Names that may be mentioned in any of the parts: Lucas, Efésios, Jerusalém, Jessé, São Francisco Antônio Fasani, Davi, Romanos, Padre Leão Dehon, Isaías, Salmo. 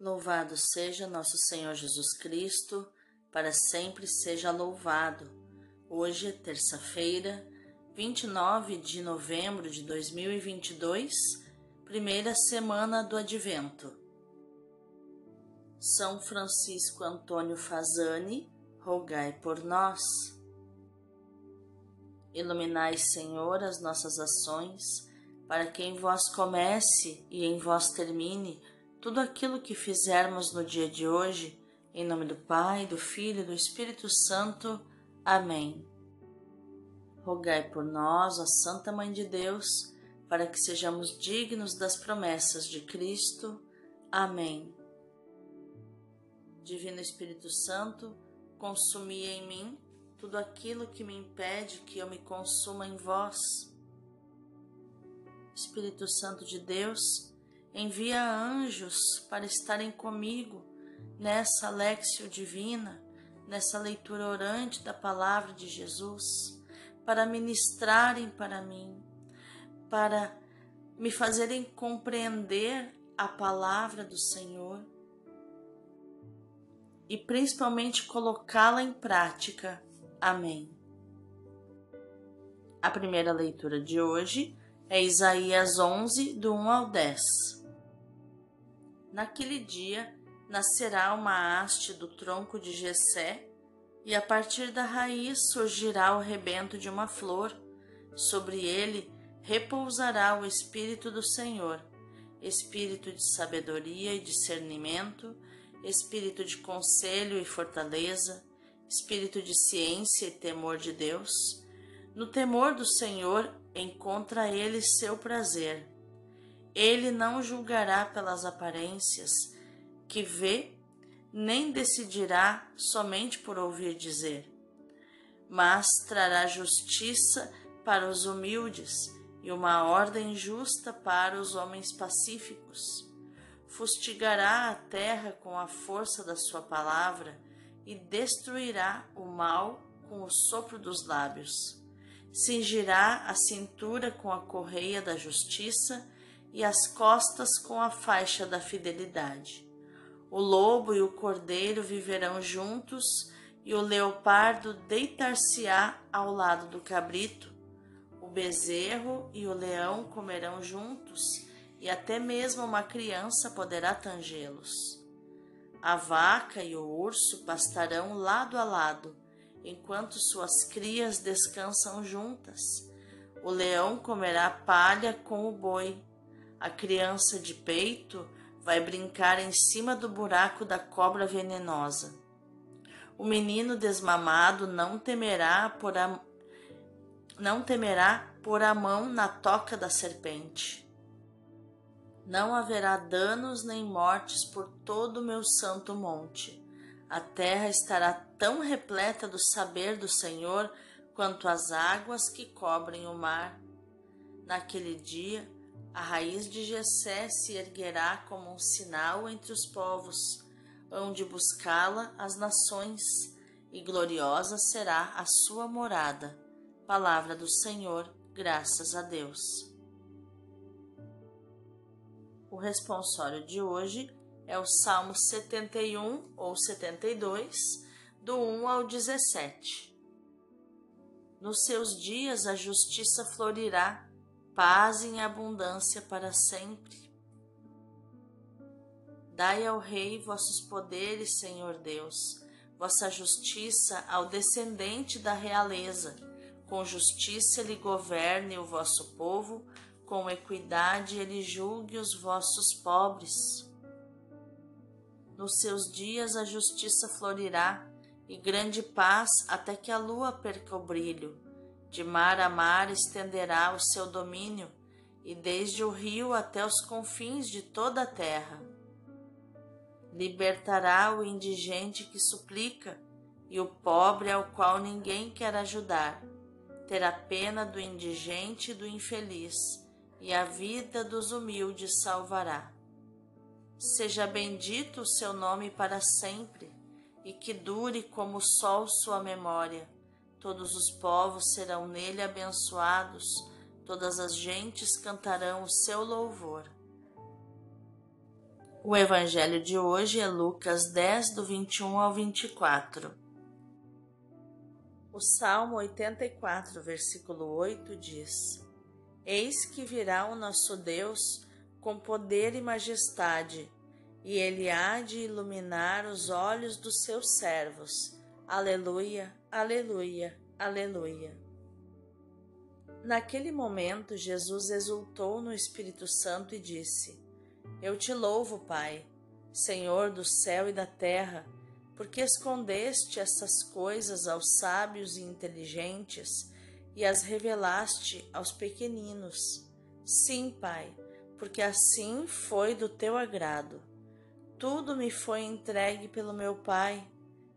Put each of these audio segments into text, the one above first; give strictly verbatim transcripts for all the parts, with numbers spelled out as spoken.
Louvado seja nosso Senhor Jesus Cristo, para sempre seja louvado. Hoje é terça-feira, vinte e nove de novembro de dois mil e vinte e dois, primeira semana do Advento. São Francisco Antônio Fasani, rogai por nós. Iluminai, Senhor, as nossas ações, para que em vós comece e em vós termine tudo aquilo que fizermos no dia de hoje, em nome do Pai, do Filho e do Espírito Santo. Amém. Rogai por nós, ó Santa Mãe de Deus, para que sejamos dignos das promessas de Cristo. Amém. Divino Espírito Santo, consumi em mim tudo aquilo que me impede que eu me consuma em vós. Espírito Santo de Deus, envia anjos para estarem comigo nessa léxio divina, nessa leitura orante da palavra de Jesus, para ministrarem para mim, para me fazerem compreender a palavra do Senhor e principalmente colocá-la em prática. Amém. A primeira leitura de hoje é Isaías onze, do um ao dez. Naquele dia nascerá uma haste do tronco de Jessé, e a partir da raiz surgirá o rebento de uma flor. Sobre ele repousará o Espírito do Senhor, Espírito de sabedoria e discernimento, Espírito de conselho e fortaleza, Espírito de ciência e temor de Deus. No temor do Senhor encontra ele seu prazer. Ele não julgará pelas aparências que vê, nem decidirá somente por ouvir dizer, mas trará justiça para os humildes e uma ordem justa para os homens pacíficos. Fustigará a terra com a força da sua palavra e destruirá o mal com o sopro dos lábios. Cingirá a cintura com a correia da justiça e as costas com a faixa da fidelidade. O lobo e o cordeiro viverão juntos, e o leopardo deitar-se-á ao lado do cabrito. O bezerro e o leão comerão juntos, e até mesmo uma criança poderá tangê-los. A vaca e o urso pastarão lado a lado, enquanto suas crias descansam juntas. O leão comerá palha com o boi. A criança de peito vai brincar em cima do buraco da cobra venenosa. O menino desmamado não temerá por a, não temerá por a mão na toca da serpente. Não haverá danos nem mortes por todo o meu santo monte. A terra estará tão repleta do saber do Senhor quanto as águas que cobrem o mar. Naquele dia, a raiz de Jessé se erguerá como um sinal entre os povos, onde buscá-la as nações, e gloriosa será a sua morada. Palavra do Senhor, graças a Deus. O responsório de hoje é o Salmo setenta e um ou setenta e dois, do um ao dezessete. Nos seus dias a justiça florirá, paz em abundância para sempre. Dai ao Rei vossos poderes, Senhor Deus, vossa justiça ao descendente da realeza. Com justiça ele governe o vosso povo, com equidade ele julgue os vossos pobres. Nos seus dias a justiça florirá, e grande paz até que a lua perca o brilho. De mar a mar estenderá o seu domínio, e desde o rio até os confins de toda a terra. Libertará o indigente que suplica, e o pobre ao qual ninguém quer ajudar. Terá pena do indigente e do infeliz, e a vida dos humildes salvará. Seja bendito o seu nome para sempre, e que dure como o sol sua memória. Todos os povos serão nele abençoados, todas as gentes cantarão o seu louvor. O evangelho de hoje é Lucas dez, do vinte e um ao vinte e quatro. O Salmo oitenta e quatro, versículo oito diz: Eis que virá o nosso Deus com poder e majestade, e ele há de iluminar os olhos dos seus servos. Aleluia, aleluia, aleluia. Naquele momento, Jesus exultou no Espírito Santo e disse: Eu te louvo, Pai, Senhor do céu e da terra, porque escondeste essas coisas aos sábios e inteligentes e as revelaste aos pequeninos. Sim, Pai, porque assim foi do teu agrado. Tudo me foi entregue pelo meu Pai.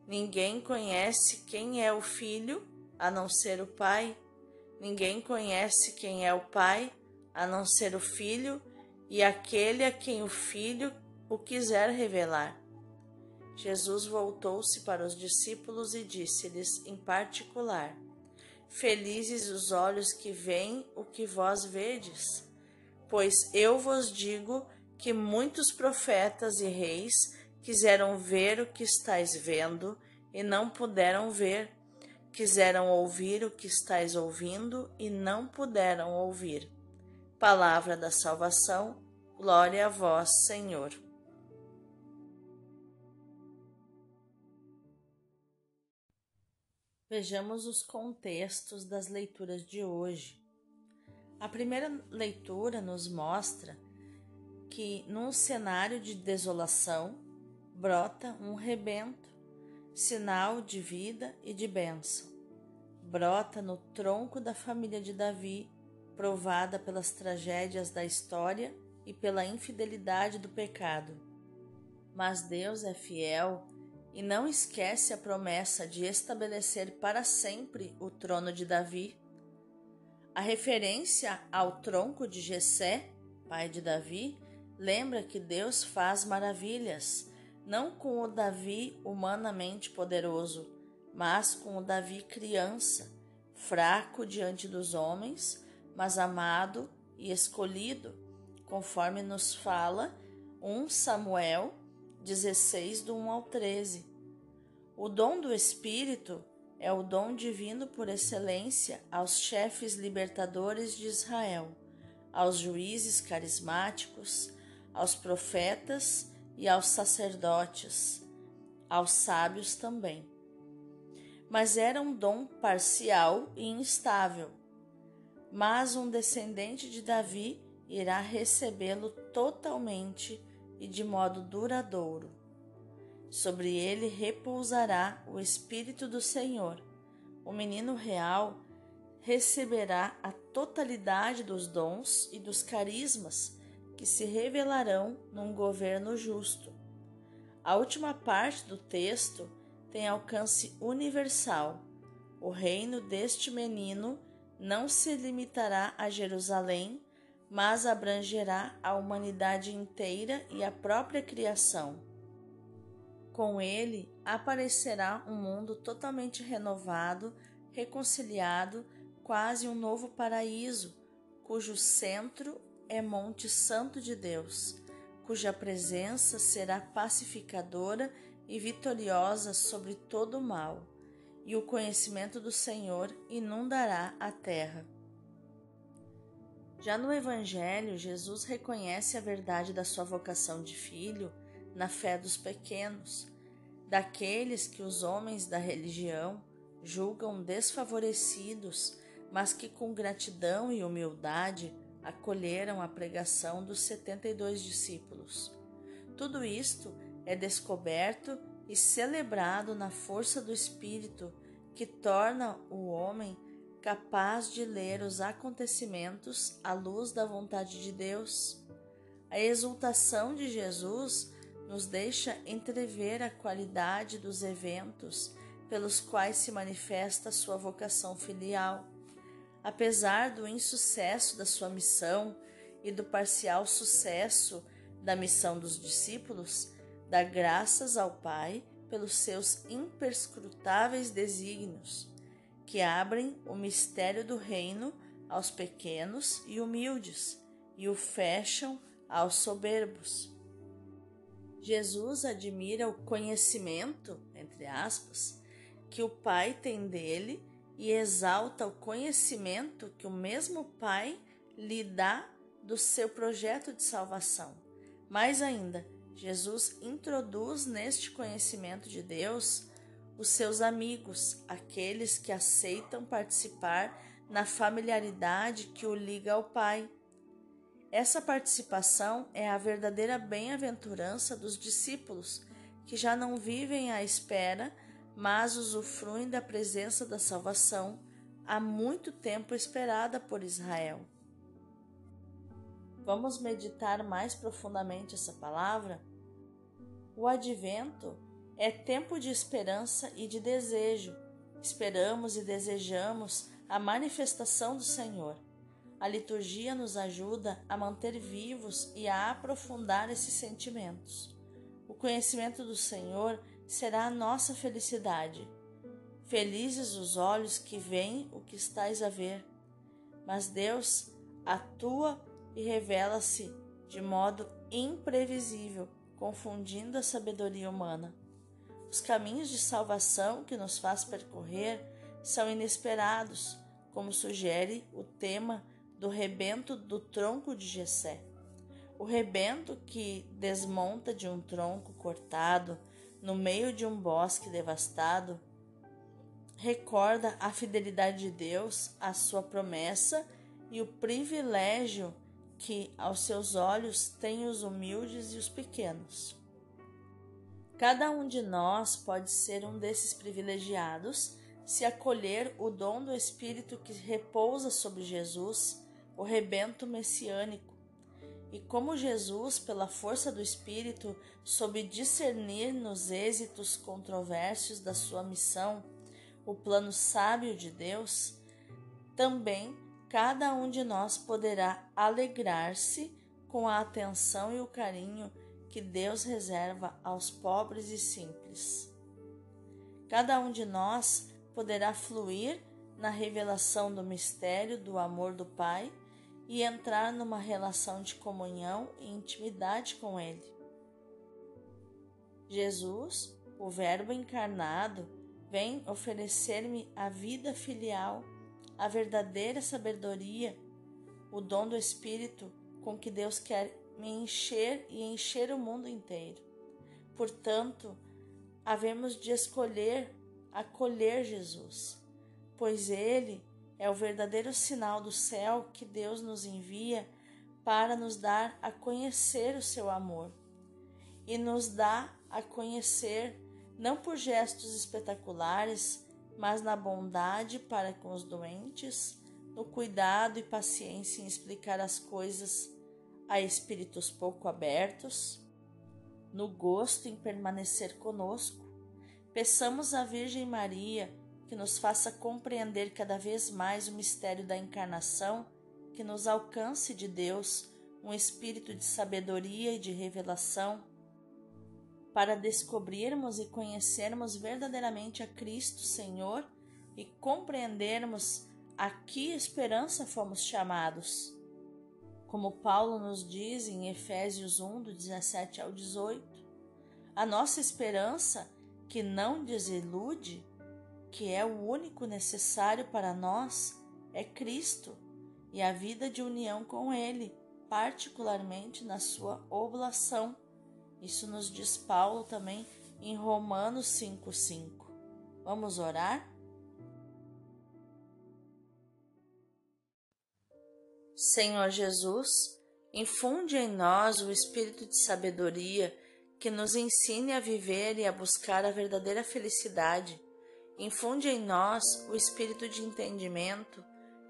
Ninguém conhece quem é o Filho, a não ser o Pai. Ninguém conhece quem é o Pai, a não ser o Filho, e aquele a quem o Filho o quiser revelar. Jesus voltou-se para os discípulos e disse-lhes em particular: Felizes os olhos que veem o que vós vedes, pois eu vos digo que muitos profetas e reis quiseram ver o que estáis vendo e não puderam ver, quiseram ouvir o que estáis ouvindo e não puderam ouvir. Palavra da salvação, glória a vós, Senhor. Vejamos os contextos das leituras de hoje. A primeira leitura nos mostra que, num cenário de desolação, brota um rebento, sinal de vida e de bênção. Brota no tronco da família de Davi, provada pelas tragédias da história e pela infidelidade do pecado. Mas Deus é fiel e não esquece a promessa de estabelecer para sempre o trono de Davi. A referência ao tronco de Jessé, pai de Davi, lembra que Deus faz maravilhas, não com o Davi humanamente poderoso, mas com o Davi criança, fraco diante dos homens, mas amado e escolhido, conforme nos fala primeiro Samuel dezesseis, do um ao treze. O dom do Espírito é o dom divino por excelência aos chefes libertadores de Israel, aos juízes carismáticos, aos profetas e aos sacerdotes, aos sábios também. Mas era um dom parcial e instável, mas um descendente de Davi irá recebê-lo totalmente e de modo duradouro. Sobre ele repousará o Espírito do Senhor. O menino real receberá a totalidade dos dons e dos carismas que se revelarão num governo justo. A última parte do texto tem alcance universal. O reino deste menino não se limitará a Jerusalém, mas abrangerá a humanidade inteira e a própria criação. Com ele aparecerá um mundo totalmente renovado, reconciliado, quase um novo paraíso, cujo centro é Monte Santo de Deus, cuja presença será pacificadora e vitoriosa sobre todo o mal, e o conhecimento do Senhor inundará a terra. Já no Evangelho, Jesus reconhece a verdade da sua vocação de filho na fé dos pequenos, daqueles que os homens da religião julgam desfavorecidos, mas que com gratidão e humildade acolheram a pregação dos setenta e dois discípulos. Tudo isto é descoberto e celebrado na força do Espírito, que torna o homem capaz de ler os acontecimentos à luz da vontade de Deus. A exultação de Jesus nos deixa entrever a qualidade dos eventos pelos quais se manifesta sua vocação filial. Apesar do insucesso da sua missão e do parcial sucesso da missão dos discípulos, dá graças ao Pai pelos seus imperscrutáveis desígnios, que abrem o mistério do reino aos pequenos e humildes, e o fecham aos soberbos. Jesus admira o conhecimento, entre aspas, que o Pai tem dele e exalta o conhecimento que o mesmo Pai lhe dá do seu projeto de salvação. Mais ainda, Jesus introduz neste conhecimento de Deus os seus amigos, aqueles que aceitam participar na familiaridade que o liga ao Pai. Essa participação é a verdadeira bem-aventurança dos discípulos, que já não vivem à espera, mas usufruem da presença da salvação, há muito tempo esperada por Israel. Vamos meditar mais profundamente essa palavra? O advento é tempo de esperança e de desejo. Esperamos e desejamos a manifestação do Senhor. A liturgia nos ajuda a manter vivos e a aprofundar esses sentimentos. O conhecimento do Senhor será a nossa felicidade. Felizes os olhos que veem o que estáis a ver. Mas Deus atua e revela-se de modo imprevisível, confundindo a sabedoria humana. Os caminhos de salvação que nos faz percorrer são inesperados, como sugere o tema do rebento do tronco de Jessé. O rebento que desmonta de um tronco cortado no meio de um bosque devastado recorda a fidelidade de Deus, a sua promessa e o privilégio que aos seus olhos têm os humildes e os pequenos. Cada um de nós pode ser um desses privilegiados se acolher o dom do Espírito que repousa sobre Jesus, o rebento messiânico. E como Jesus, pela força do Espírito, soube discernir nos êxitos controversos da sua missão, o plano sábio de Deus, também cada um de nós poderá alegrar-se com a atenção e o carinho que Deus reserva aos pobres e simples. Cada um de nós poderá fluir na revelação do mistério do amor do Pai e entrar numa relação de comunhão e intimidade com Ele. Jesus, o Verbo encarnado, vem oferecer-me a vida filial, a verdadeira sabedoria, o dom do Espírito com que Deus quer me encher e encher o mundo inteiro. Portanto, havemos de escolher acolher Jesus, pois Ele é o verdadeiro sinal do céu que Deus nos envia para nos dar a conhecer o seu amor. E nos dá a conhecer não por gestos espetaculares, mas na bondade para com os doentes, no cuidado e paciência em explicar as coisas a espíritos pouco abertos, no gosto em permanecer conosco. Peçamos à Virgem Maria que nos faça compreender cada vez mais o mistério da encarnação, que nos alcance de Deus um espírito de sabedoria e de revelação, para descobrirmos e conhecermos verdadeiramente a Cristo Senhor e compreendermos a que esperança fomos chamados. Como Paulo nos diz em Efésios um, do dezessete ao dezoito, a nossa esperança, que não desilude, que é o único necessário para nós, é Cristo e a vida de união com Ele, particularmente na sua oblação. Isso nos diz Paulo também em Romanos cinco, cinco. Vamos orar? Senhor Jesus, infunde em nós o espírito de sabedoria que nos ensine a viver e a buscar a verdadeira felicidade. Infunde em nós o espírito de entendimento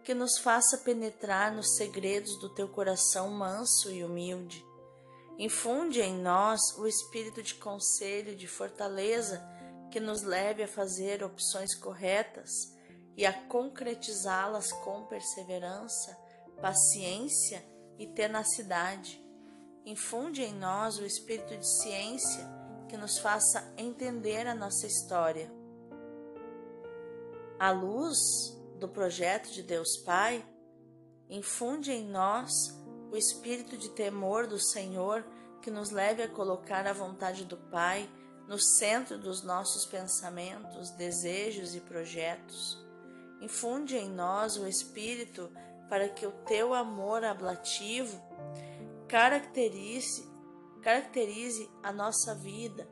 que nos faça penetrar nos segredos do teu coração manso e humilde. Infunde em nós o espírito de conselho e de fortaleza que nos leve a fazer opções corretas e a concretizá-las com perseverança, paciência e tenacidade. Infunde em nós o espírito de ciência que nos faça entender a nossa história. À luz do projeto de Deus Pai, infunde em nós o espírito de temor do Senhor que nos leve a colocar a vontade do Pai no centro dos nossos pensamentos, desejos e projetos. Infunde em nós o Espírito para que o teu amor ablativo caracterize, caracterize a nossa vida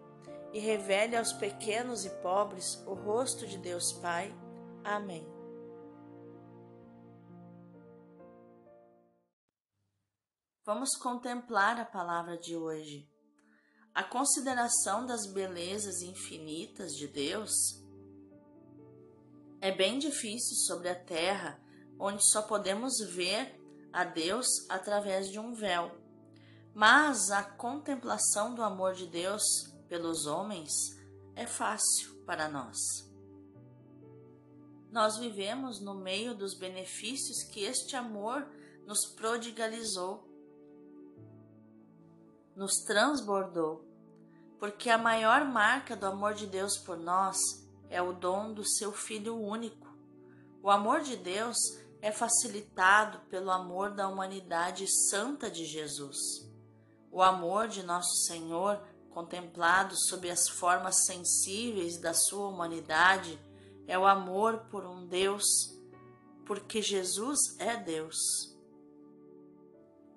e revele aos pequenos e pobres o rosto de Deus Pai. Amém. Vamos contemplar a palavra de hoje. A consideração das belezas infinitas de Deus é bem difícil sobre a terra, onde só podemos ver a Deus através de um véu. Mas a contemplação do amor de Deus pelos homens é fácil para nós. Nós vivemos no meio dos benefícios que este amor nos prodigalizou, nos transbordou, porque a maior marca do amor de Deus por nós é o dom do seu Filho único. O amor de Deus é facilitado pelo amor da humanidade santa de Jesus. O amor de nosso Senhor, contemplado sob as formas sensíveis da sua humanidade, é o amor por um Deus, porque Jesus é Deus.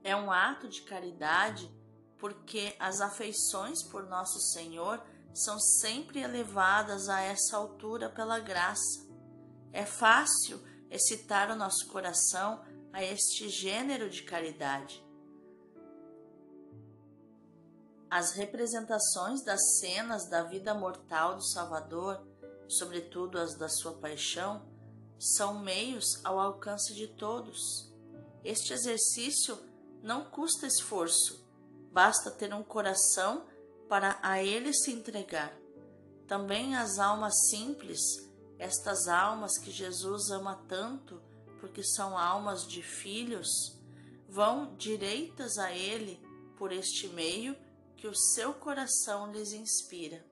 É um ato de caridade, porque as afeições por nosso Senhor são sempre elevadas a essa altura pela graça. É fácil excitar o nosso coração a este gênero de caridade. As representações das cenas da vida mortal do Salvador, sobretudo as da sua paixão, são meios ao alcance de todos. Este exercício não custa esforço. Basta ter um coração para a ele se entregar. Também as almas simples, estas almas que Jesus ama tanto, porque são almas de filhos, vão direitas a ele por este meio que o seu coração lhes inspira.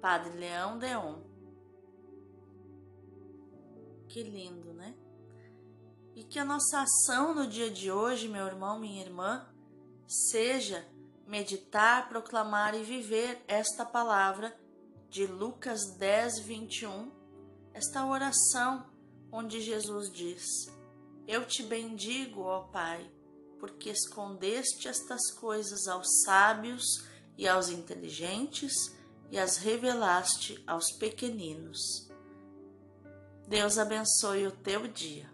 Padre Leão Dehon. Que lindo, né? E que a nossa ação no dia de hoje, meu irmão, minha irmã, seja meditar, proclamar e viver esta palavra de Lucas dez, vinte e um, esta oração onde Jesus diz: Eu te bendigo, ó Pai, porque escondeste estas coisas aos sábios e aos inteligentes e as revelaste aos pequeninos. Deus abençoe o teu dia.